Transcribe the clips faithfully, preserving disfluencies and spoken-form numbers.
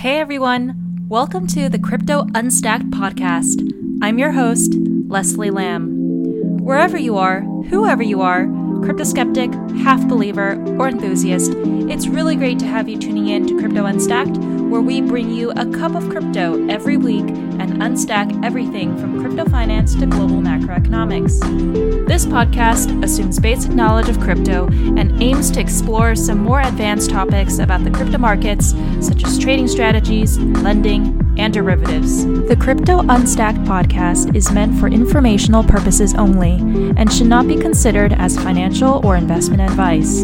Hey everyone, welcome to the Crypto Unstacked podcast. I'm your host, Leslie Lamb. Wherever you are, whoever you are, crypto skeptic, half believer, or enthusiast, it's really great to have you tuning in to Crypto Unstacked, where we bring you a cup of crypto every week and unstack everything from crypto finance to global macroeconomics. This podcast assumes basic knowledge of crypto and aims to explore some more advanced topics about the crypto markets, such as trading strategies, lending, and derivatives. The Crypto Unstacked podcast is meant for informational purposes only and should not be considered as financial or investment advice.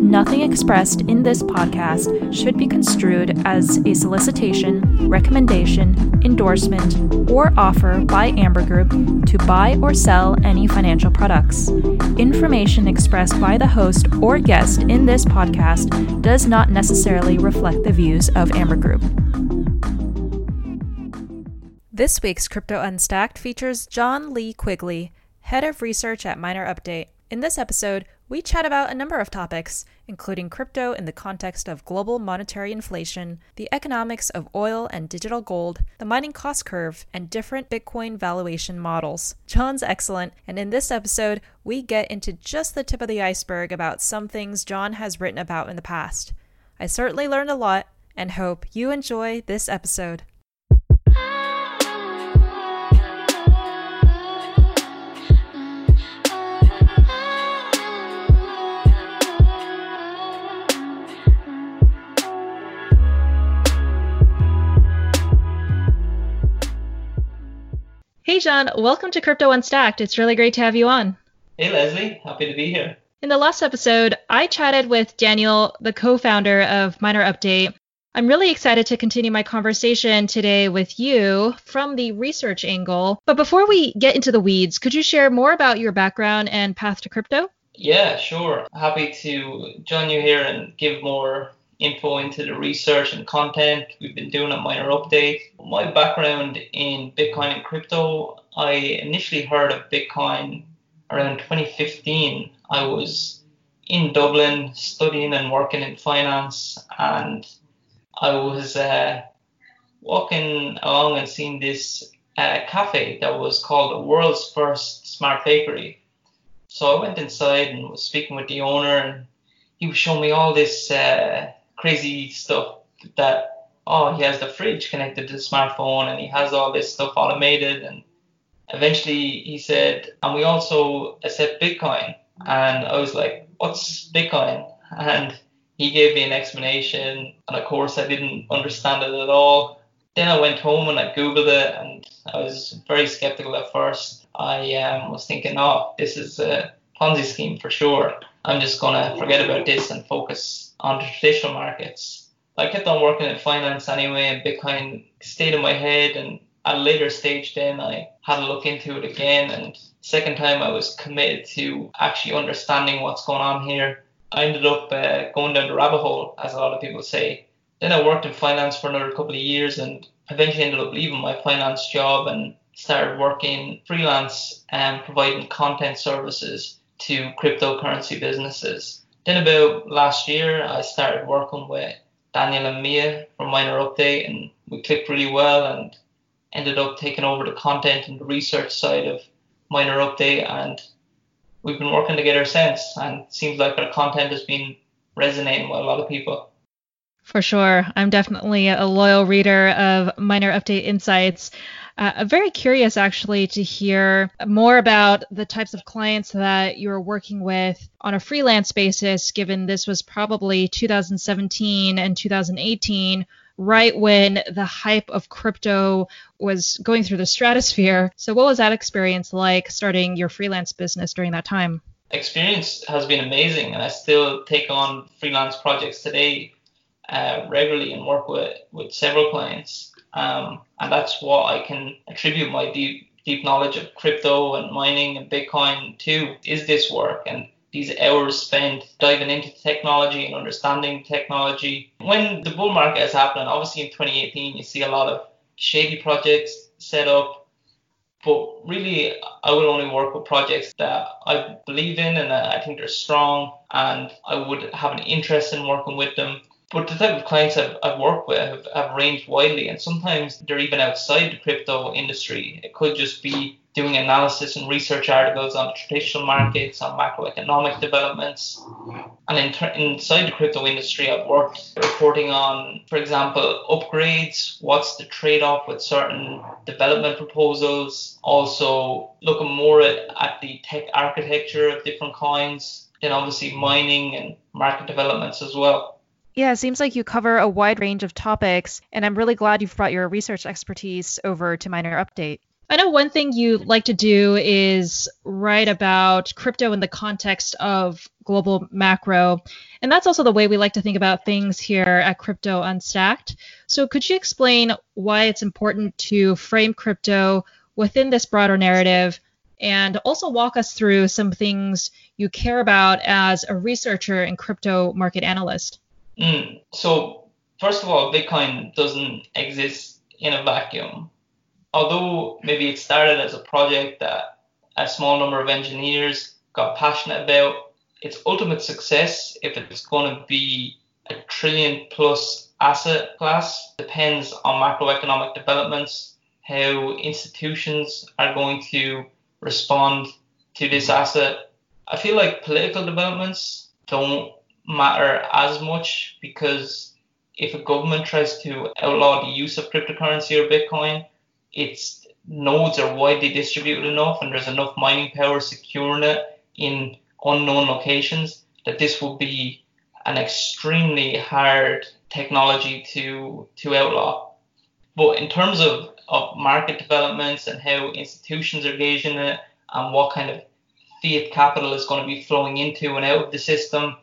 Nothing expressed in this podcast should be construed as a solicitation, recommendation, endorsement, or offer by Amber Group to buy or sell any financial products. Information expressed by the host or guest in this podcast does not necessarily reflect the views of Amber Group. This week's Crypto Unstacked features John Lee Quigley, Head of Research at Miner Update. In this episode, we chat about a number of topics, including crypto in the context of global monetary inflation, the economics of oil and digital gold, the mining cost curve, and different Bitcoin valuation models. John's excellent, and in this episode, we get into just the tip of the iceberg about some things John has written about in the past. I certainly learned a lot, and hope you enjoy this episode. Hey, John, welcome to Crypto Unstacked. It's really great to have you on. Hey, Leslie. Happy to be here. In the last episode, I chatted with Daniel, the co-founder of Miner Update. I'm really excited to continue my conversation today with you from the research angle. But before we get into the weeds, could you share more about your background and path to crypto? Yeah, sure. Happy to join you here and give more info into the research and content we've been doing at Miner Update. My background in Bitcoin and crypto, I initially heard of Bitcoin around twenty fifteen. I was in Dublin studying and working in finance, and I was uh, walking along and seeing this uh, cafe that was called the world's first smart bakery. So I went inside and was speaking with the owner, and he was showing me all this uh, crazy stuff that, oh, he has the fridge connected to the smartphone and he has all this stuff automated. And eventually he said, and we also accept Bitcoin. And I was like, what's Bitcoin? And he gave me an explanation. And of course, I didn't understand it at all. Then I went home and I Googled it, and I was very skeptical at first. I um, was thinking, oh, this is a Ponzi scheme for sure. I'm just going to forget about this and focus on the traditional markets. I kept on working in finance anyway, and Bitcoin stayed in my head. And at a later stage then, I had a look into it again. And second time, I was committed to actually understanding what's going on here. I ended up uh, going down the rabbit hole, as a lot of people say. Then I worked in finance for another couple of years, and eventually ended up leaving my finance job and started working freelance and providing content services to cryptocurrency businesses. Then about last year, I started working with Daniel and Mia from Miner Update, and we clicked really well and ended up taking over the content and the research side of Miner Update, and we've been working together since, and it seems like our content has been resonating with a lot of people. For sure. I'm definitely a loyal reader of Miner Update Insights. Uh, I'm very curious, actually, to hear more about the types of clients that you were working with on a freelance basis, given this was probably two thousand seventeen and two thousand eighteen, right when the hype of crypto was going through the stratosphere. So what was that experience like starting your freelance business during that time? Experience has been amazing, and I still take on freelance projects today uh, regularly and work with, with several clients. Um, and that's what I can attribute my deep, deep knowledge of crypto and mining and Bitcoin to, is this work and these hours spent diving into technology and understanding technology. When the bull market is happening, obviously in twenty eighteen, you see a lot of shady projects set up, but really I would only work with projects that I believe in and I think they're strong, and I would have an interest in working with them. But the type of clients I've, I've worked with have, have ranged widely, and sometimes they're even outside the crypto industry. It could just be doing analysis and research articles on the traditional markets, on macroeconomic developments. And in ter- inside the crypto industry, I've worked reporting on, for example, upgrades, what's the trade-off with certain development proposals, also looking more at, at the tech architecture of different coins, then obviously mining and market developments as well. Yeah, it seems like you cover a wide range of topics, and I'm really glad you've brought your research expertise over to Miner Update. I know one thing you like to do is write about crypto in the context of global macro, and that's also the way we like to think about things here at Crypto Unstacked. So could you explain why it's important to frame crypto within this broader narrative, and also walk us through some things you care about as a researcher and crypto market analyst? Mm. So, first of all, Bitcoin doesn't exist in a vacuum. Although maybe it started as a project that a small number of engineers got passionate about, its ultimate success, if it's going to be a trillion plus asset class, depends on macroeconomic developments, how institutions are going to respond to this asset. I feel like political developments don't matter as much, because if a government tries to outlaw the use of cryptocurrency or Bitcoin, its nodes are widely distributed enough and there's enough mining power securing it in unknown locations that this will be an extremely hard technology to to outlaw. But in terms of, of market developments and how institutions are gauging it and what kind of fiat capital is going to be flowing into and out of the system,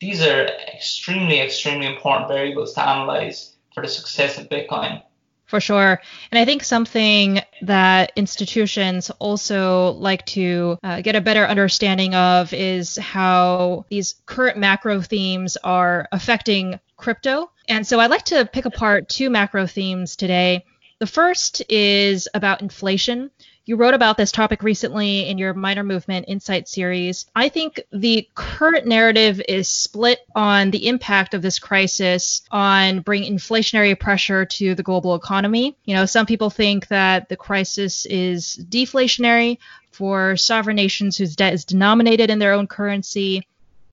these are extremely, extremely important variables to analyze for the success of Bitcoin. For sure. And I think something that institutions also like to uh, get a better understanding of is how these current macro themes are affecting crypto. And so I'd like to pick apart two macro themes today. The first is about inflation. You wrote about this topic recently in your Miner Movement Insight series. I think the current narrative is split on the impact of this crisis on bringing inflationary pressure to the global economy. You know, some people think that the crisis is deflationary for sovereign nations whose debt is denominated in their own currency,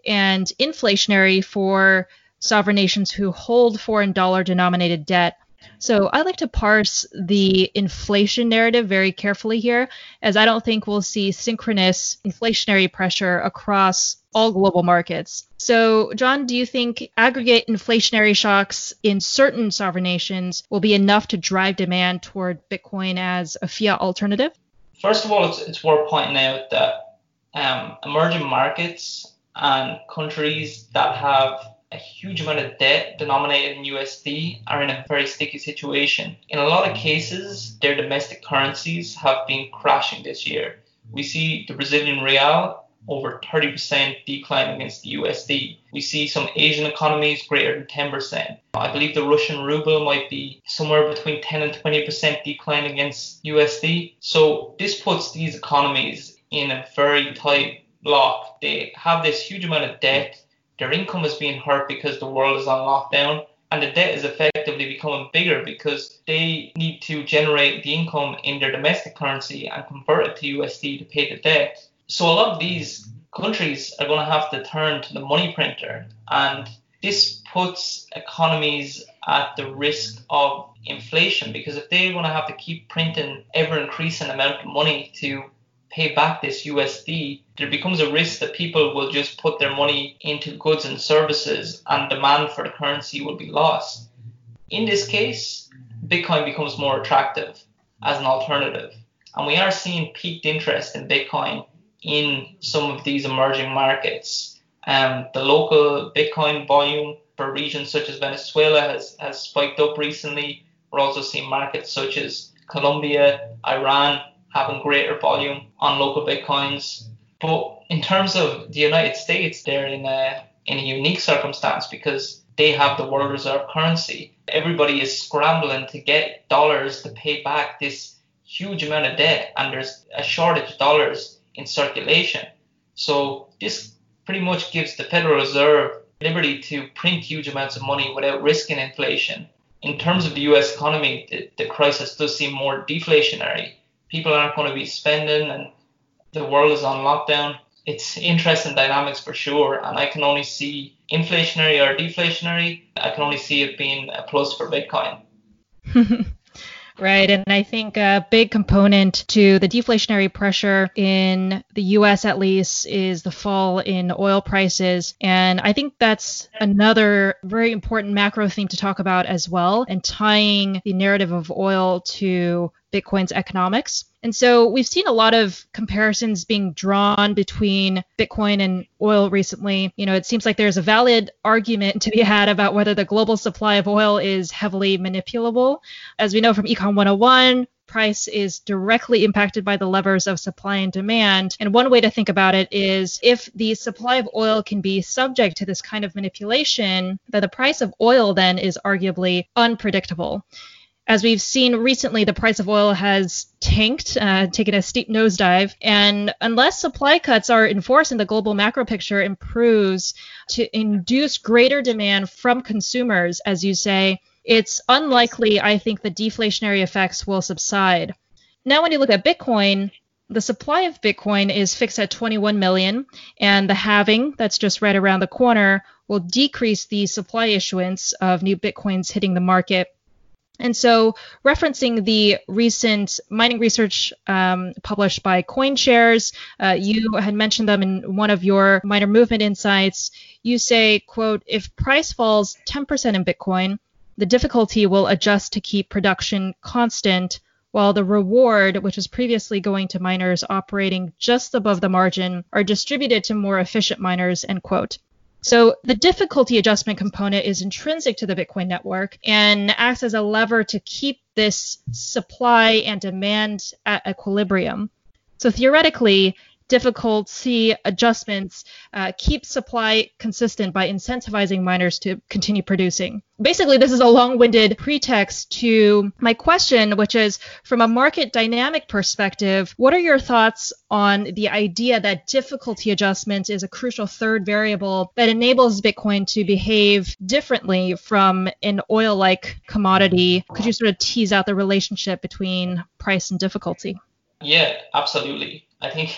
and inflationary for sovereign nations who hold foreign dollar-denominated debt. So I like to parse the inflation narrative very carefully here, as I don't think we'll see synchronous inflationary pressure across all global markets. So, John, do you think aggregate inflationary shocks in certain sovereign nations will be enough to drive demand toward Bitcoin as a fiat alternative? First of all, it's, it's worth pointing out that um, emerging markets and countries that have a huge amount of debt denominated in U S D are in a very sticky situation. In a lot of cases, their domestic currencies have been crashing this year. We see the Brazilian real over thirty percent decline against the U S D. We see some Asian economies greater than ten percent. I believe the Russian ruble might be somewhere between ten and twenty percent decline against U S D. So this puts these economies in a very tight lock. They have this huge amount of debt. Their income is being hurt because the world is on lockdown, and the debt is effectively becoming bigger because they need to generate the income in their domestic currency and convert it to U S D to pay the debt. So a lot of these countries are going to have to turn to the money printer, and this puts economies at the risk of inflation, because if they're going to have to keep printing ever-increasing amount of money to pay back this U S D, there becomes a risk that people will just put their money into goods and services and demand for the currency will be lost. In this case, Bitcoin becomes more attractive as an alternative. And we are seeing peaked interest in Bitcoin in some of these emerging markets. Um, the local Bitcoin volume for regions such as Venezuela has, has spiked up recently. We're also seeing markets such as Colombia, Iran, having greater volume on local Bitcoins. But in terms of the United States, they're in a in a unique circumstance because they have the world reserve currency. Everybody is scrambling to get dollars to pay back this huge amount of debt, and there's a shortage of dollars in circulation. So this pretty much gives the Federal Reserve liberty to print huge amounts of money without risking inflation. In terms of the U S economy, the, the crisis does seem more deflationary. People aren't going to be spending and the world is on lockdown. It's interesting dynamics for sure, and I can only see inflationary or deflationary. I can only see it being a plus for Bitcoin. Right. And I think a big component to the deflationary pressure in the U S, at least, is the fall in oil prices. And I think that's another very important macro theme to talk about as well, and tying the narrative of oil to Bitcoin's economics. And so we've seen a lot of comparisons being drawn between Bitcoin and oil recently. You know, it seems like there's a valid argument to be had about whether the global supply of oil is heavily manipulable. As we know from Econ one oh one, price is directly impacted by the levers of supply and demand. And one way to think about it is if the supply of oil can be subject to this kind of manipulation, then the price of oil then is arguably unpredictable. As we've seen recently, the price of oil has tanked, uh, taken a steep nosedive. And unless supply cuts are enforced and the global macro picture improves to induce greater demand from consumers, as you say, it's unlikely, I think, the deflationary effects will subside. Now, when you look at Bitcoin, the supply of Bitcoin is fixed at twenty-one million, and the halving, that's just right around the corner, will decrease the supply issuance of new Bitcoins hitting the market. And so referencing the recent mining research um, published by CoinShares, uh, you had mentioned them in one of your miner movement insights. You say, quote, if price falls ten percent in Bitcoin, the difficulty will adjust to keep production constant, while the reward, which was previously going to miners operating just above the margin, are distributed to more efficient miners, end quote. So the difficulty adjustment component is intrinsic to the Bitcoin network and acts as a lever to keep this supply and demand at equilibrium. So theoretically, difficulty adjustments uh, keep supply consistent by incentivizing miners to continue producing. Basically, this is a long-winded pretext to my question, which is, from a market dynamic perspective, what are your thoughts on the idea that difficulty adjustment is a crucial third variable that enables Bitcoin to behave differently from an oil-like commodity? Could you sort of tease out the relationship between price and difficulty? Yeah, absolutely. I think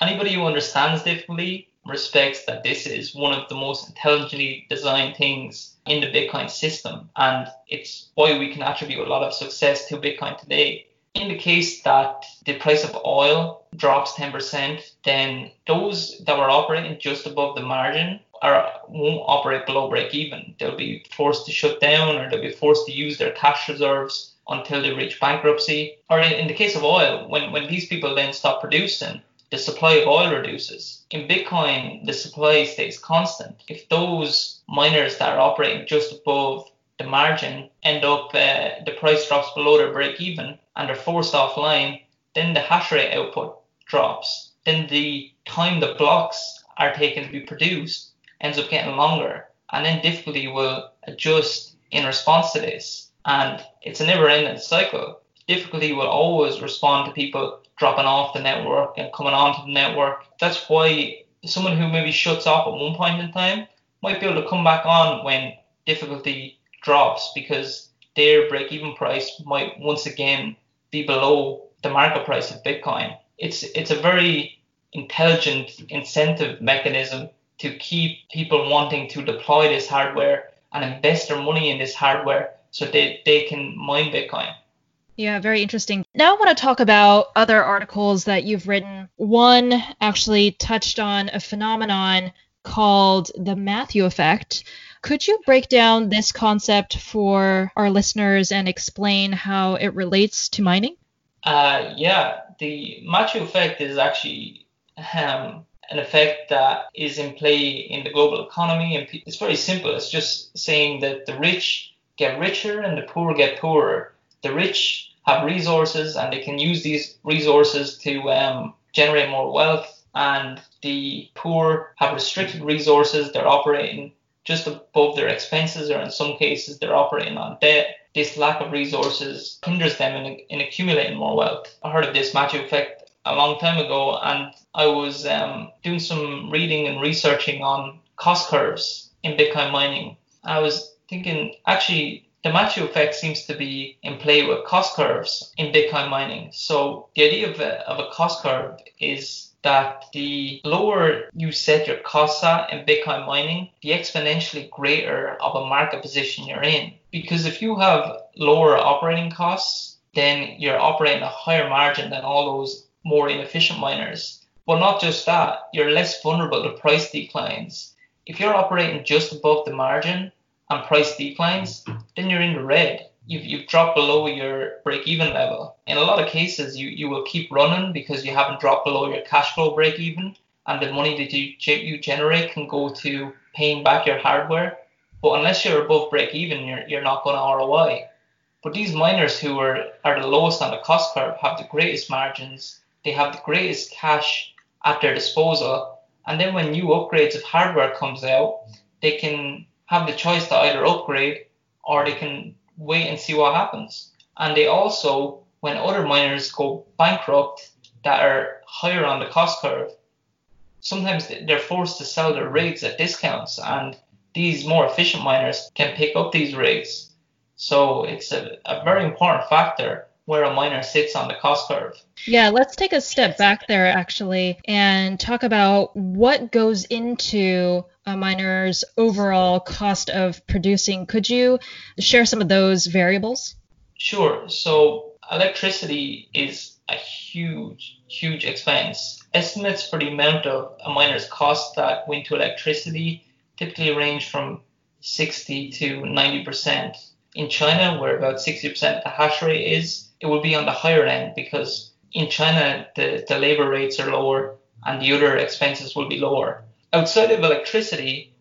anybody who understands difficulty respects that this is one of the most intelligently designed things in the Bitcoin system, and it's why we can attribute a lot of success to Bitcoin today. In the case that the price of oil drops ten percent, then those that were operating just above the margin are, won't operate below break even. They'll be forced to shut down, or they'll be forced to use their cash reserves until they reach bankruptcy. Or in, in the case of oil, when, when these people then stop producing, the supply of oil reduces. In Bitcoin, the supply stays constant. If those miners that are operating just above the margin end up, uh, the price drops below their break even and they're forced offline, then the hash rate output drops. Then the time the blocks are taken to be produced ends up getting longer. And then difficulty will adjust in response to this. And it's a never-ending cycle. Difficulty will always respond to people dropping off the network and coming onto the network. That's why someone who maybe shuts off at one point in time might be able to come back on when difficulty drops, because their break-even price might once again be below the market price of Bitcoin. It's it's a very intelligent incentive mechanism to keep people wanting to deploy this hardware and invest their money in this hardware so they, they can mine Bitcoin. Yeah, very interesting. Now I want to talk about other articles that you've written. One actually touched on a phenomenon called the Matthew effect. Could you break down this concept for our listeners and explain how it relates to mining? Uh, yeah, the Matthew effect is actually um, an effect that is in play in the global economy. And it's very simple. It's just saying that the rich get richer and the poor get poorer. The rich have resources and they can use these resources to um, generate more wealth, and the poor have restricted resources. They're operating just above their expenses, or in some cases they're operating on debt. This lack of resources hinders them in, in accumulating more wealth. I heard of this Matthew effect a long time ago, and I was um, doing some reading and researching on cost curves in Bitcoin mining. I was thinking, actually, the Matthew effect seems to be in play with cost curves in Bitcoin mining. So the idea of a, of a cost curve is that the lower you set your costs at in Bitcoin mining, the exponentially greater of a market position you're in. Because if you have lower operating costs, then you're operating a higher margin than all those more inefficient miners. But not just that, you're less vulnerable to price declines. If you're operating just above the margin and price declines, then you're in the red. You've, you've dropped below your break-even level. In a lot of cases, you, you will keep running because you haven't dropped below your cash flow break-even, and the money that you, you generate can go to paying back your hardware. But unless you're above break-even, you're, you're not going to R O I. But these miners who are, are the lowest on the cost curve have the greatest margins. They have the greatest cash at their disposal. And then when new upgrades of hardware comes out, they can have the choice to either upgrade or they can wait and see what happens. And they also, when other miners go bankrupt that are higher on the cost curve, sometimes they're forced to sell their rigs at discounts, and these more efficient miners can pick up these rigs. So it's a, a very important factor where a miner sits on the cost curve. Yeah, let's take a step back there, actually, and talk about what goes into a miner's overall cost of producing. Could you share some of those variables? Sure. So electricity is a huge, huge expense. Estimates for the amount of a miner's cost that went to electricity typically range from sixty to ninety percent. In China, where about sixty percent of the hash rate is, it will be on the higher end because in China, the, the labor rates are lower and the other expenses will be lower. Outside of electricity,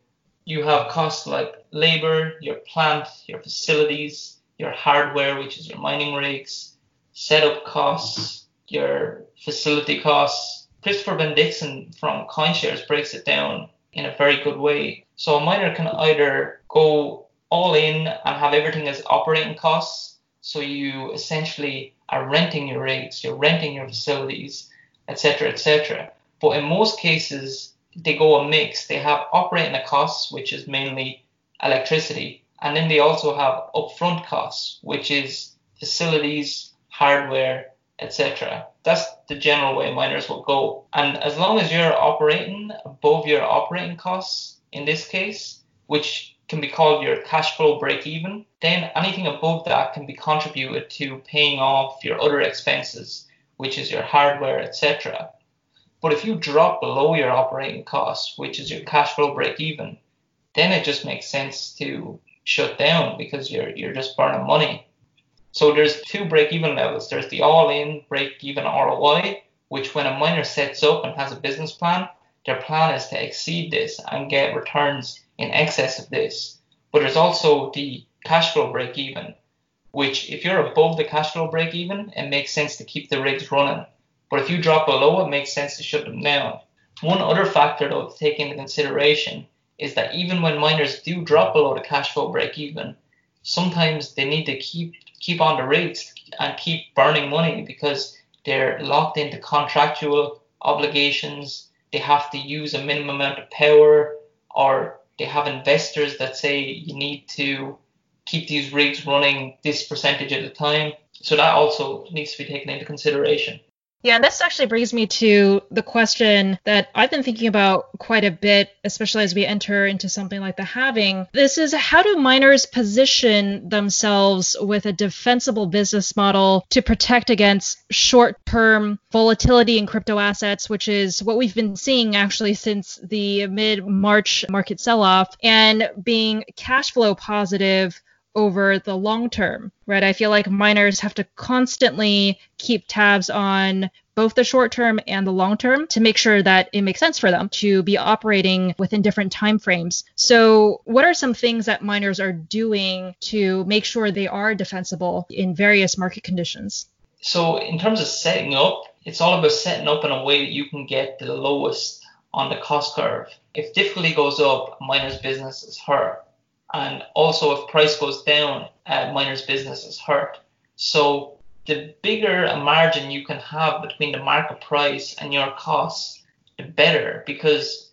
you have costs like labor, your plant, your facilities, your hardware, which is your mining rigs, setup costs, your facility costs. Christopher Van Dixon from CoinShares breaks it down in a very good way. So a miner can either go all in and have everything as operating costs. So you essentially are renting your rigs, you're renting your facilities, et cetera, et cetera. But in most cases, they go a mix. They have operating costs, which is mainly electricity, and then they also have upfront costs, which is facilities, hardware, et cetera. That's the general way miners will go. And as long as you're operating above your operating costs, in this case, which can be called your cash flow break-even, then anything above that can be contributed to paying off your other expenses, which is your hardware, et cetera. But if you drop below your operating costs, which is your cash flow break-even, then it just makes sense to shut down because you're you're just burning money. So there's two break-even levels. There's the all-in break-even R O I, which when a miner sets up and has a business plan, their plan is to exceed this and get returns in excess of this. But there's also the cash flow break even, which if you're above the cash flow break even, it makes sense to keep the rigs running. But if you drop below, it makes sense to shut them down. One other factor though to take into consideration is that even when miners do drop below the cash flow break even, sometimes they need to keep keep on the rigs and keep burning money because they're locked into contractual obligations. They have to use a minimum amount of power, or they have investors that say you need to keep these rigs running this percentage at a time. So that also needs to be taken into consideration. Yeah, and this actually brings me to the question that I've been thinking about quite a bit, especially as we enter into something like the halving. This is, how do miners position themselves with a defensible business model to protect against short-term volatility in crypto assets, which is what we've been seeing actually since the mid-March market sell-off, and being cash flow positive over the long term, right? I feel like miners have to constantly keep tabs on both the short term and the long term to make sure that it makes sense for them to be operating within different timeframes. So what are some things that miners are doing to make sure they are defensible in various market conditions? So in terms of setting up, it's all about setting up in a way that you can get the lowest on the cost curve. If difficulty goes up, a miner's business is hurt. And also, if price goes down, a miner's business is hurt. So the bigger a margin you can have between the market price and your costs, the better, because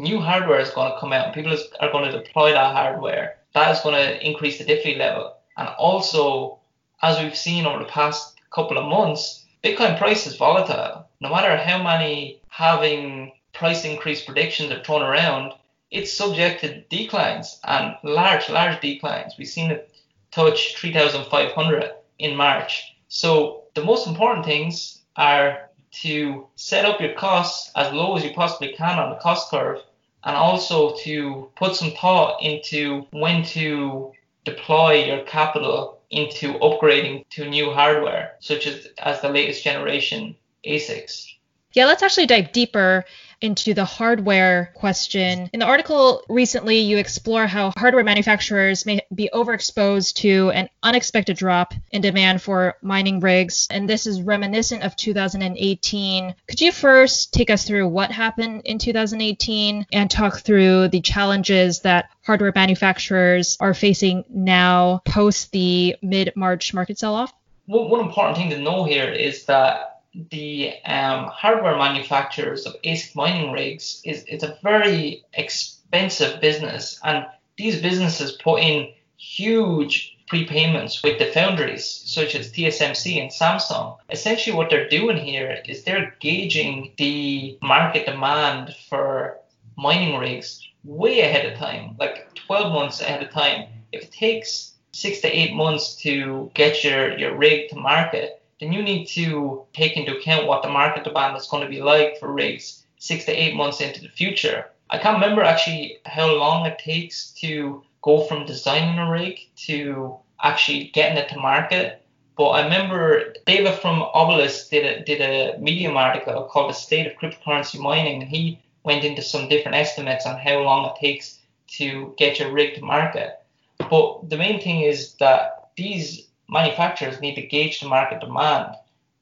new hardware is going to come out and people are going to deploy that hardware. That is going to increase the difficulty level. And also, as we've seen over the past couple of months, Bitcoin price is volatile. No matter how many having price increase predictions are thrown around, it's subject to declines and large, large declines. We've seen it touch three thousand five hundred in March. So the most important things are to set up your costs as low as you possibly can on the cost curve, and also to put some thought into when to deploy your capital into upgrading to new hardware, such as, as the latest generation A SICs. Yeah, let's actually dive deeper into the hardware question. In the article recently, you explore how hardware manufacturers may be overexposed to an unexpected drop in demand for mining rigs, and this is reminiscent of two thousand eighteen. Could you first take us through what happened in two thousand eighteen and talk through the challenges that hardware manufacturers are facing now post the mid-March market sell-off? Well, one important thing to know here is that the um, hardware manufacturers of A SIC mining rigs is it's a very expensive business, and these businesses put in huge prepayments with the foundries such as T S M C and Samsung. Essentially what they're doing here is they're gauging the market demand for mining rigs way ahead of time, like twelve months ahead of time. If it takes six to eight months to get your, your rig to market, then you need to take into account what the market demand is going to be like for rigs six to eight months into the future. I can't remember actually how long it takes to go from designing a rig to actually getting it to market, but I remember David from Obelisk did a, did a Medium article called The State of Cryptocurrency Mining, and he went into some different estimates on how long it takes to get your rig to market. But the main thing is that these manufacturers need to gauge the market demand.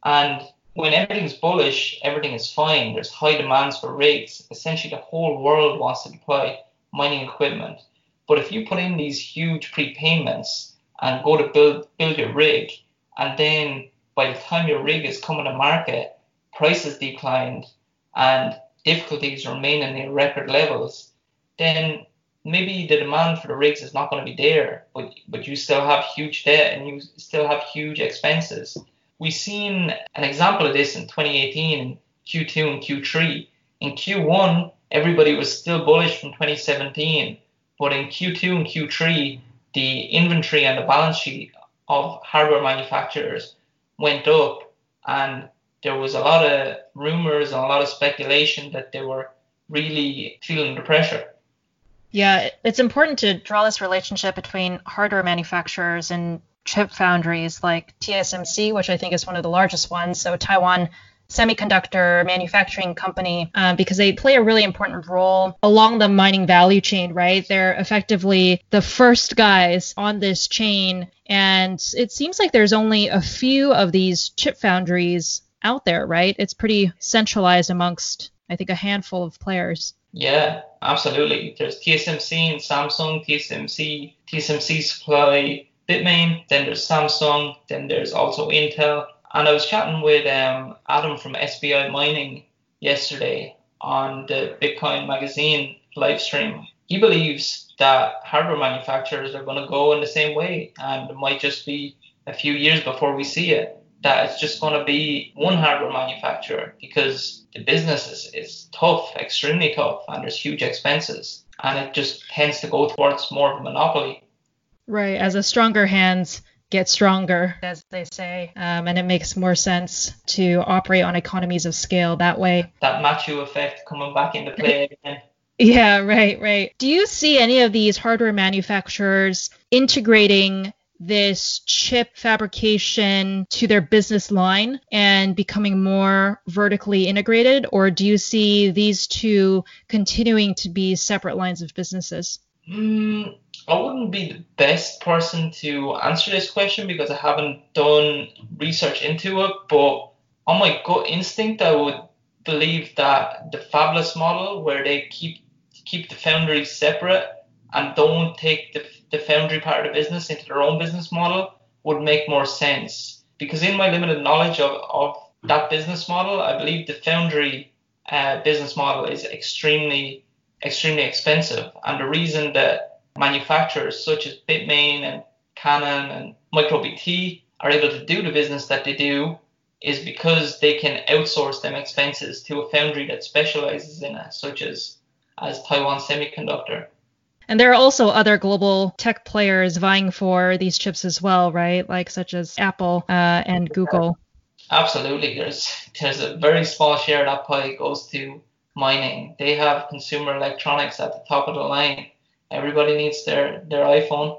And when everything's bullish, everything is fine. There's high demands for rigs. Essentially, the whole world wants to deploy mining equipment. But if you put in these huge prepayments and go to build build your rig, and then by the time your rig is coming to market, prices declined and difficulties remain in their record levels, then maybe the demand for the rigs is not going to be there, but but you still have huge debt and you still have huge expenses. We've seen an example of this in twenty eighteen, Q two and Q three. In Q one, everybody was still bullish from twenty seventeen, but in Q two and Q three, the inventory and the balance sheet of hardware manufacturers went up, and there was a lot of rumors and a lot of speculation that they were really feeling the pressure. Yeah, it's important to draw this relationship between hardware manufacturers and chip foundries like T S M C, which I think is one of the largest ones. So Taiwan semiconductor manufacturing company, uh, because they play a really important role along the mining value chain, right? They're effectively the first guys on this chain. And it seems like there's only a few of these chip foundries out there, right? It's pretty centralized amongst, I think, a handful of players. Yeah, absolutely. There's T S M C and Samsung, T S M C, T S M C Supply, Bitmain, then there's Samsung, then there's also Intel. And I was chatting with um, Adam from S B I Mining yesterday on the Bitcoin Magazine live stream. He believes that hardware manufacturers are going to go in the same way, and it might just be a few years before we see it, that it's just going to be one hardware manufacturer because the business is, is tough, extremely tough, and there's huge expenses. And it just tends to go towards more of a monopoly. Right, as the stronger hands get stronger, as they say, um, and it makes more sense to operate on economies of scale that way. That Matthew effect coming back into play again. Yeah, right, right. Do you see any of these hardware manufacturers integrating this chip fabrication to their business line and becoming more vertically integrated, or do you see these two continuing to be separate lines of businesses? Mm, I wouldn't be the best person to answer this question because I haven't done research into it, but on my gut instinct, I would believe that the fabless model where they keep keep the foundries separate and don't take the, the foundry part of the business into their own business model would make more sense. Because in my limited knowledge of, of that business model, I believe the foundry uh, business model is extremely extremely expensive. And the reason that manufacturers such as Bitmain and Canaan and MicroBT are able to do the business that they do is because they can outsource them expenses to a foundry that specializes in it, such as, as Taiwan Semiconductor. And there are also other global tech players vying for these chips as well, right? Like such as Apple uh, and Google. Absolutely. There's there's a very small share of that pie goes to mining. They have consumer electronics at the top of the line. Everybody needs their, their iPhone.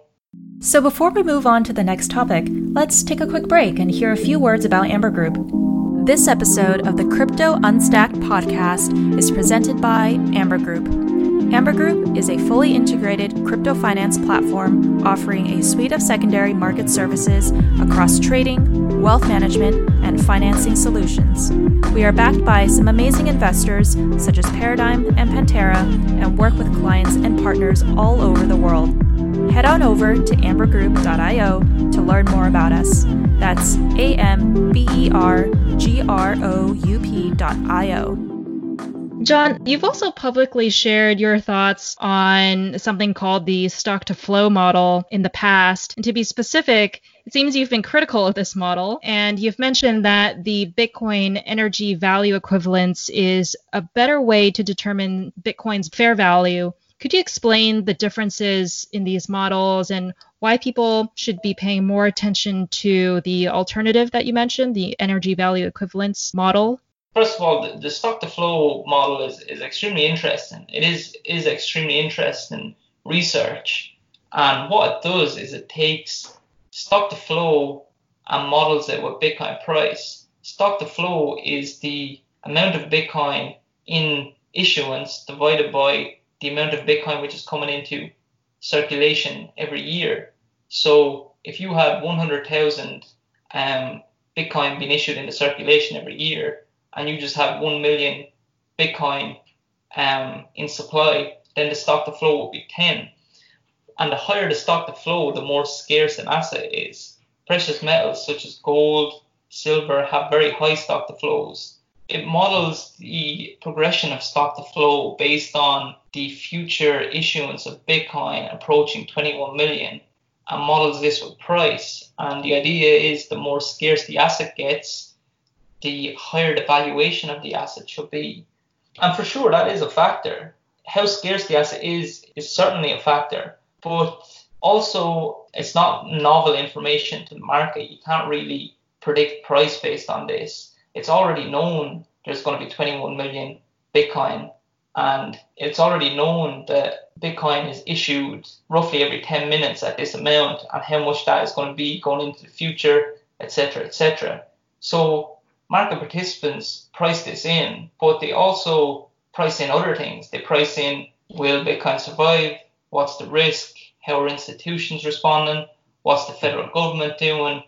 So before we move on to the next topic, let's take a quick break and hear a few words about Amber Group. This episode of the Crypto Unstacked podcast is presented by Amber Group. Amber Group is a fully integrated crypto finance platform offering a suite of secondary market services across trading, wealth management, and financing solutions. We are backed by some amazing investors such as Paradigm and Pantera and work with clients and partners all over the world. Head on over to amber group dot io to learn more about us. That's A M B E R G R O U P dot I O. John, you've also publicly shared your thoughts on something called the stock-to-flow model in the past. And to be specific, it seems you've been critical of this model, and you've mentioned that the Bitcoin energy value equivalence is a better way to determine Bitcoin's fair value. Could you explain the differences in these models and why people should be paying more attention to the alternative that you mentioned, the energy value equivalence model? First of all, the, the stock-to-flow model is, is extremely interesting. It is is extremely interesting research. And what it does is it takes stock-to-flow and models it with Bitcoin price. Stock-to-flow is the amount of Bitcoin in issuance divided by the amount of Bitcoin which is coming into circulation every year. So if you had one hundred thousand um, Bitcoin being issued into circulation every year, and you just have one million Bitcoin um, in supply, then the stock to flow will be ten. And the higher the stock to flow, the more scarce an asset is. Precious metals such as gold, silver have very high stock to flows. It models the progression of stock to flow based on the future issuance of Bitcoin approaching twenty-one million and models this with price. And the idea is the more scarce the asset gets, the higher the valuation of the asset should be. And for sure, that is a factor. How scarce the asset is, is certainly a factor. But also, it's not novel information to the market. You can't really predict price based on this. It's already known there's going to be twenty-one million Bitcoin. And it's already known that Bitcoin is issued roughly every ten minutes at this amount and how much that is going to be going into the future, et cetera, et cetera. So market participants price this in, but they also price in other things. They price in, will Bitcoin survive? What's the risk? How are institutions responding? What's the federal government doing?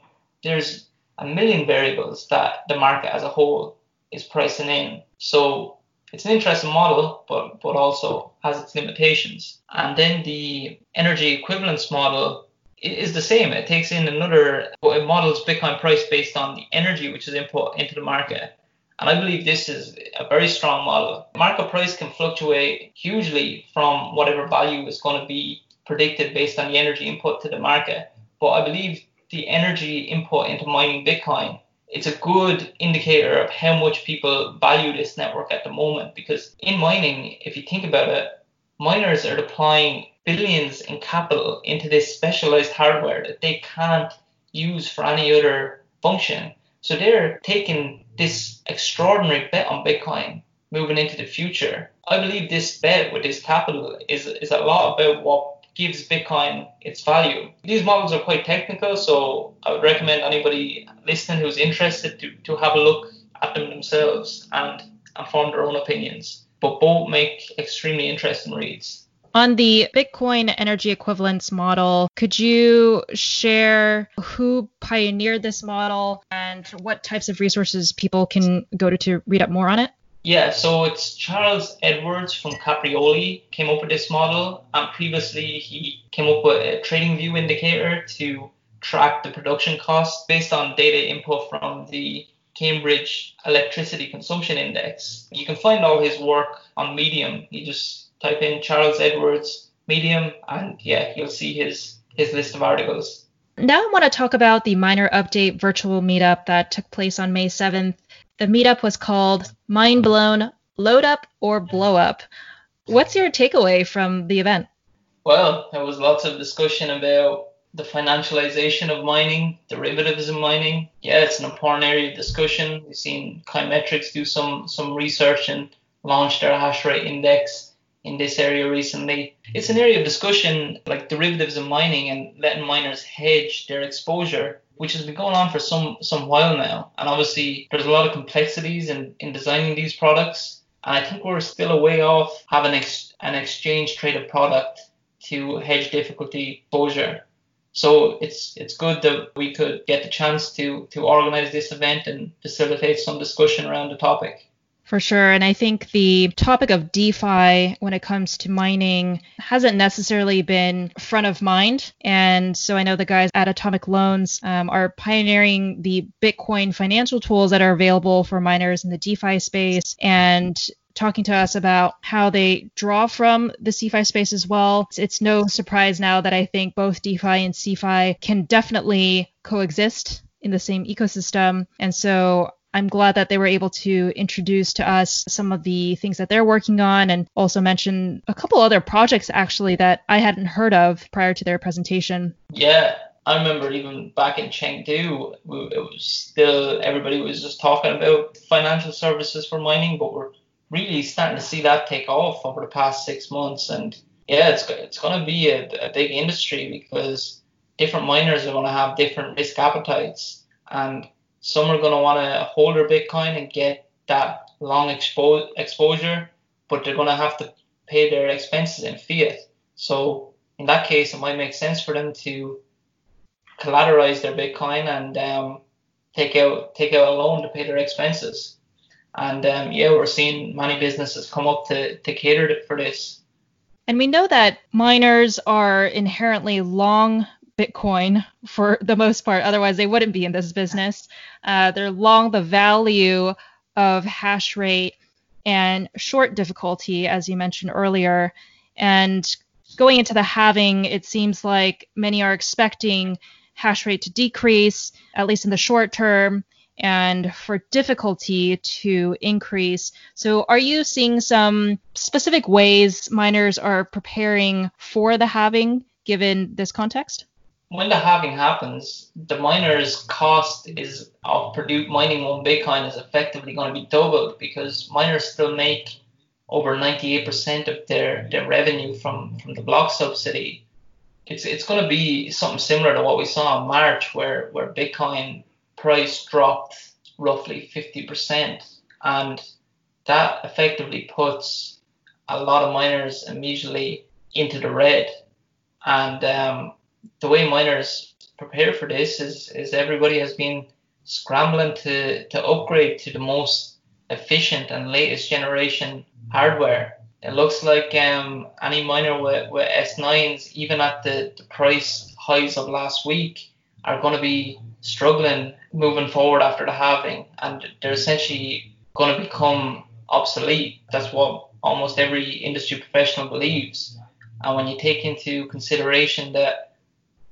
There's a million variables that the market as a whole is pricing in. So it's an interesting model, but, but also has its limitations. And then the energy equivalence model is the same. It takes in another, it models Bitcoin price based on the energy which is input into the market. And I believe this is a very strong model. Market price can fluctuate hugely from whatever value is going to be predicted based on the energy input to the market. But I believe the energy input into mining Bitcoin, it's a good indicator of how much people value this network at the moment. Because in mining, if you think about it, miners are deploying billions in capital into this specialized hardware that they can't use for any other function. So they're taking this extraordinary bet on Bitcoin moving into the future. I believe this bet with this capital is, is a lot about what gives Bitcoin its value. These models are quite technical, so I would recommend anybody listening who's interested to, to have a look at them themselves and, and form their own opinions. But both make extremely interesting reads. On the Bitcoin energy equivalence model, could you share who pioneered this model and what types of resources people can go to to read up more on it? Yeah, so it's Charles Edwards from Caprioli came up with this model. And previously, he came up with a trading view indicator to track the production costs based on data input from the Cambridge Electricity Consumption Index. You can find all his work on Medium. He just type in Charles Edwards Medium, and yeah, you'll see his, his list of articles. Now I want to talk about the Miner Update virtual meetup that took place on May seventh. The meetup was called Mind Blown, Load Up or Blow Up. What's your takeaway from the event? Well, there was lots of discussion about the financialization of mining, derivatives in mining. Yeah, it's an important area of discussion. We've seen Kimetrics do some, some research and launch their HashRate index in this area recently. It's an area of discussion like derivatives in mining and letting miners hedge their exposure, which has been going on for some, some while now. And obviously, there's a lot of complexities in, in designing these products. And I think we're still a way off having ex- an exchange-traded product to hedge difficulty exposure. So it's it's good that we could get the chance to to organize this event and facilitate some discussion around the topic. For sure. And I think the topic of DeFi when it comes to mining hasn't necessarily been front of mind. And so I know the guys at Atomic Loans um, are pioneering the Bitcoin financial tools that are available for miners in the DeFi space, and talking to us about how they draw from the CeFi space as well. It's, it's no surprise now that I think both DeFi and CeFi can definitely coexist in the same ecosystem. And so I'm glad that they were able to introduce to us some of the things that they're working on, and also mention a couple other projects actually that I hadn't heard of prior to their presentation. Yeah, I remember even back in Chengdu, it was still, everybody was just talking about financial services for mining, but we're really starting to see that take off over the past six months. And yeah, it's it's going to be a, a big industry because different miners are going to have different risk appetites. And some are going to want to hold their Bitcoin and get that long expo- exposure, but they're going to have to pay their expenses in fiat. So in that case, it might make sense for them to collateralize their Bitcoin and um, take out take out a loan to pay their expenses. And um, yeah, we're seeing many businesses come up to, to cater for this. And we know that miners are inherently long Bitcoin for the most part. Otherwise, they wouldn't be in this business. Uh, they're long the value of hash rate and short difficulty, as you mentioned earlier. And going into the halving, it seems like many are expecting hash rate to decrease, at least in the short term, and for difficulty to increase. So are you seeing some specific ways miners are preparing for the halving given this context? When the halving happens, the miner's cost is of produ- mining one Bitcoin is effectively going to be doubled, because miners still make over ninety-eight percent of their, their revenue from, from the block subsidy. It's it's going to be something similar to what we saw in March, where, where Bitcoin price dropped roughly fifty percent, and that effectively puts a lot of miners immediately into the red. And um, the way miners prepare for this is, is everybody has been scrambling to, to upgrade to the most efficient and latest generation hardware. It looks like um, any miner with, with S nines, even at the, the price highs of last week, are going to be struggling moving forward after the halving, and they're essentially going to become obsolete. That's what almost every industry professional believes. And when you take into consideration that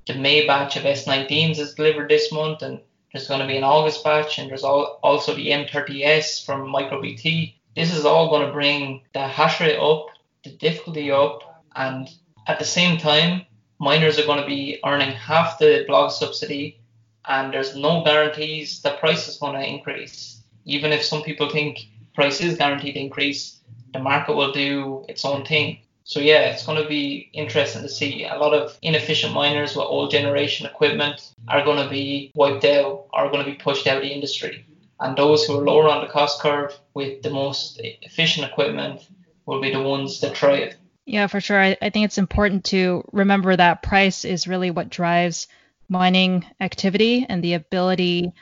the May batch of S nineteens is delivered this month, and there's going to be an August batch, and there's also the M thirty S from MicroBT, this is all going to bring the hash rate up, the difficulty up, and at the same time, miners are going to be earning half the block subsidy, and there's no guarantees that price is going to increase. Even if some people think price is guaranteed to increase, the market will do its own thing. So yeah, it's going to be interesting to see. A lot of inefficient miners with old generation equipment are going to be wiped out, are going to be pushed out of the industry. And those who are lower on the cost curve with the most efficient equipment will be the ones that thrive. Yeah, for sure. I, I think it's important to remember that price is really what drives mining activity, and the ability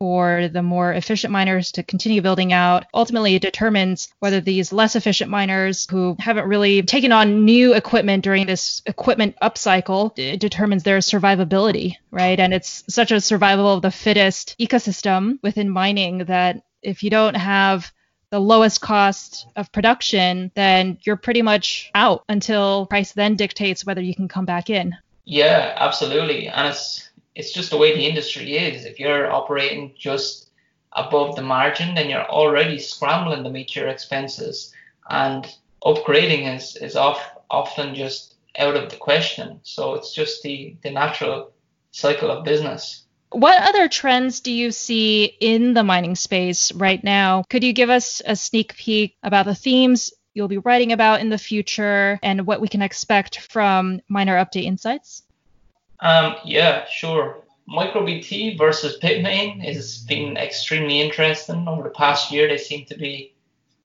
for the more efficient miners to continue building out ultimately determines whether these less efficient miners who haven't really taken on new equipment during this equipment upcycle, it determines their survivability, right? And it's such a survival of the fittest ecosystem within mining that if you don't have the lowest cost of production, then you're pretty much out until price then dictates whether you can come back in. Yeah, absolutely. And it's it's just the way the industry is. If you're operating just above the margin, then you're already scrambling to meet your expenses. And upgrading is, is off, often just out of the question. So it's just the, the natural cycle of business. What other trends do you see in the mining space right now? Could you give us a sneak peek about the themes you'll be writing about in the future and what we can expect from Miner Update Insights? Um, yeah, sure. MicroBT versus Bitmain has been extremely interesting. Over the past year, they seem to be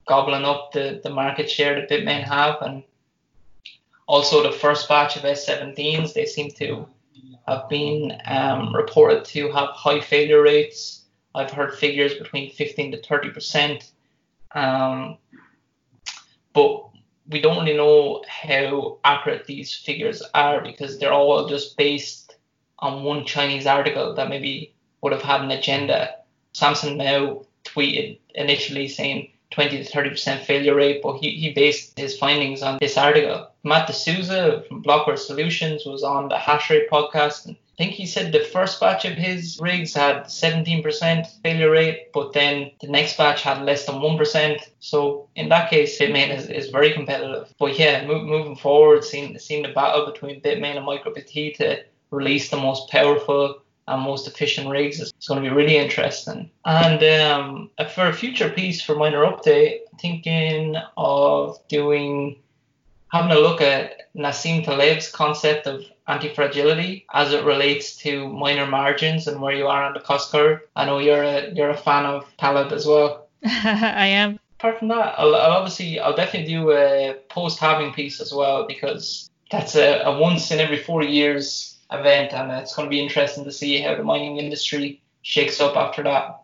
gobbling up the, the market share that Bitmain have. And also the first batch of S seventeens, they seem to have been um, reported to have high failure rates. I've heard figures between fifteen to thirty percent. Um, but we don't really know how accurate these figures are because they're all just based on one Chinese article that maybe would have had an agenda. Samson Mao tweeted initially saying twenty to thirty percent failure rate, but he, he based his findings on this article. Matt D'Souza from Blockware Solutions was on the HashRate podcast, and I think he said the first batch of his rigs had seventeen percent failure rate, but then the next batch had less than one percent. So in that case, Bitmain is, is very competitive. But yeah, move, moving forward, seeing, seeing the battle between Bitmain and MicroBT to release the most powerful and most efficient rigs is going to be really interesting. And um, for a future piece for Miner Update, I'm thinking of doing, having a look at Nassim Taleb's concept of anti-fragility as it relates to miner margins and where you are on the cost curve. I know you're a you're a fan of Taleb as well. I am. Apart from that, I'll, I'll obviously I'll definitely do a post-halving piece as well because that's a, a once in every four years. Event, and it's going to be interesting to see how the mining industry shakes up after that.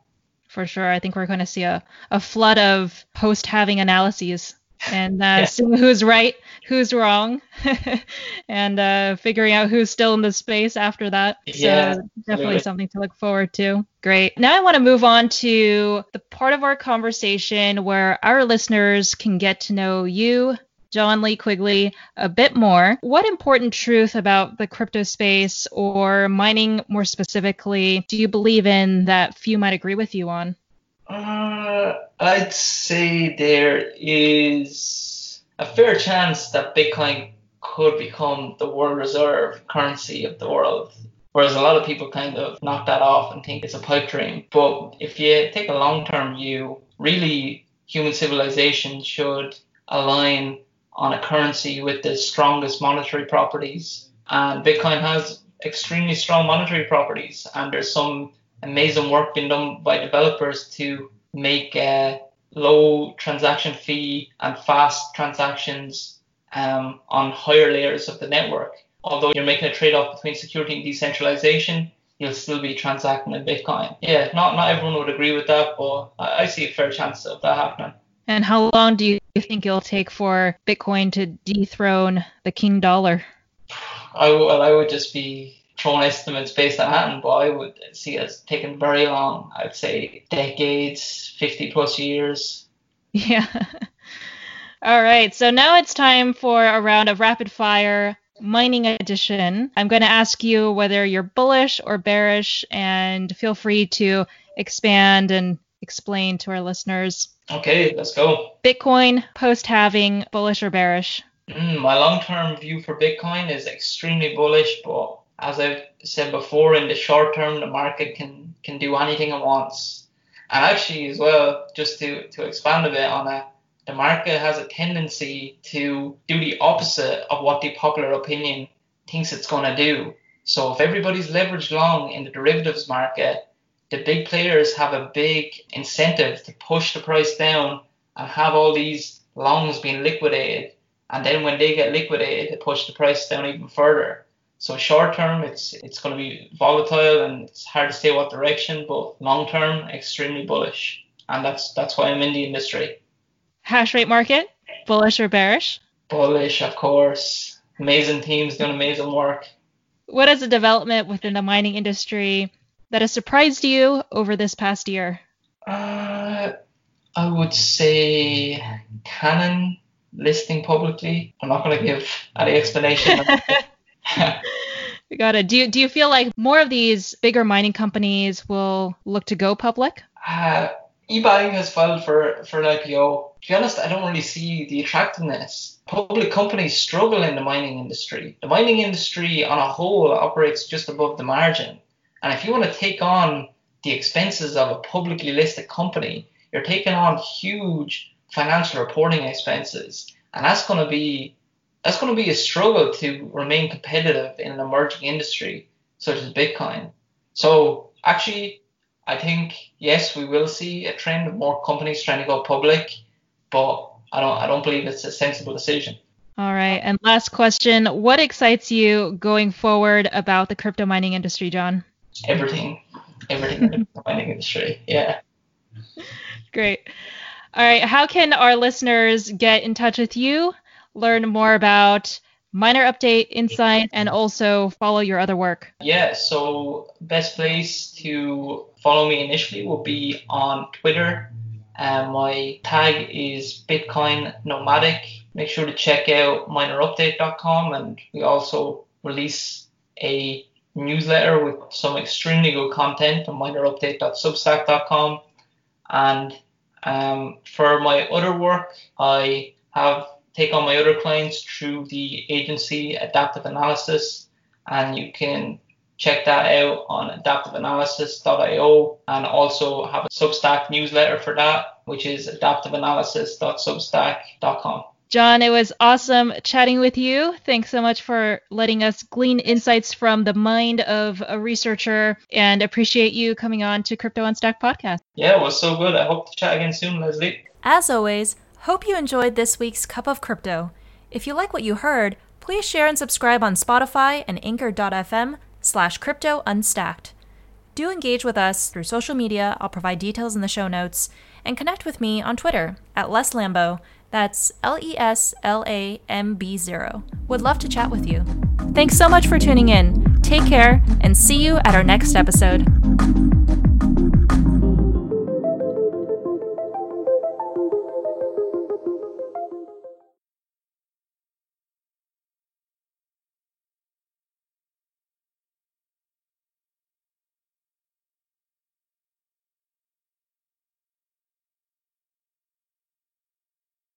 For sure. I think we're going to see a, a flood of post-halving analyses and uh, yeah. seeing who's right, who's wrong, and uh, figuring out who's still in the space after that. Yeah, so definitely yeah. something to look forward to. Great. Now I want to move on to the part of our conversation where our listeners can get to know you, John Lee Quigley, a bit more. What important truth about the crypto space or mining more specifically do you believe in that few might agree with you on? Uh, I'd say there is a fair chance that Bitcoin could become the world reserve currency of the world, whereas a lot of people kind of knock that off and think it's a pipe dream. But if you take a long-term view, really human civilization should align on a currency with the strongest monetary properties. And Bitcoin has extremely strong monetary properties. And there's some amazing work being done by developers to make uh, low transaction fee and fast transactions um, on higher layers of the network. Although you're making a trade-off between security and decentralization, you'll still be transacting in Bitcoin. Yeah, not, not everyone would agree with that, but I see a fair chance of that happening. And how long do you think it'll take for Bitcoin to dethrone the king dollar? I, well, I would just be throwing estimates based on that, but I would see it's taking very long. I'd say decades, fifty plus years. Yeah. All right. So now it's time for a round of rapid fire mining edition. I'm going to ask you whether you're bullish or bearish, and feel free to expand and explain to our listeners. Okay, let's go. Bitcoin post-halving, bullish or bearish? Mm, my long-term view for Bitcoin is extremely bullish, but as I've said before, in the short term, the market can, can do anything it wants. And actually, as well, just to, to expand a bit on that, the market has a tendency to do the opposite of what the popular opinion thinks it's going to do. So if everybody's leveraged long in the derivatives market, the big players have a big incentive to push the price down and have all these longs being liquidated. And then when they get liquidated, they push the price down even further. So short term, it's it's going to be volatile and it's hard to say what direction, but long term, extremely bullish. And that's that's why I'm in the industry. Hash rate market, bullish or bearish? Bullish, of course. Amazing teams doing amazing work. What is the development within the mining industry that has surprised you over this past year? Uh, I would say Canaan listing publicly. I'm not going to give any explanation. We got it. Do you, do you feel like more of these bigger mining companies will look to go public? Uh, E-buying has filed for, for an I P O. To be honest, I don't really see the attractiveness. Public companies struggle in the mining industry. The mining industry on a whole operates just above the margin. And if you want to take on the expenses of a publicly listed company, you're taking on huge financial reporting expenses. And that's going to be that's going to be a struggle to remain competitive in an emerging industry such as Bitcoin. So actually, I think, yes, we will see a trend of more companies trying to go public, but I don't I don't believe it's a sensible decision. All right. And last question. What excites you going forward about the crypto mining industry, John? Everything. Everything in the crypto mining industry. Yeah. Great. All right. How can our listeners get in touch with you, learn more about Miner Update, Insight, and also follow your other work? Yeah, so best place to follow me initially will be on Twitter. Uh, my tag is BitcoinNomadic. Make sure to check out miner update dot com, and we also release a newsletter with some extremely good content on miner update dot substack dot com. And um, for my other work, I have take on my other clients through the agency Adaptive Analysis, and you can check that out on adaptive analysis dot io, and also have a Substack newsletter for that, which is adaptive analysis dot substack dot com. John, it was awesome chatting with you. Thanks so much for letting us glean insights from the mind of a researcher, and appreciate you coming on to Crypto Unstacked podcast. Yeah, it was so good. I hope to chat again soon, Leslie. As always, hope you enjoyed this week's Cup of Crypto. If you like what you heard, please share and subscribe on Spotify and anchor dot f m slash crypto unstacked. Do engage with us through social media. I'll provide details in the show notes. And connect with me on Twitter at Les Lambo. That's L E S L A M B zero. Would love to chat with you. Thanks so much for tuning in. Take care, and see you at our next episode.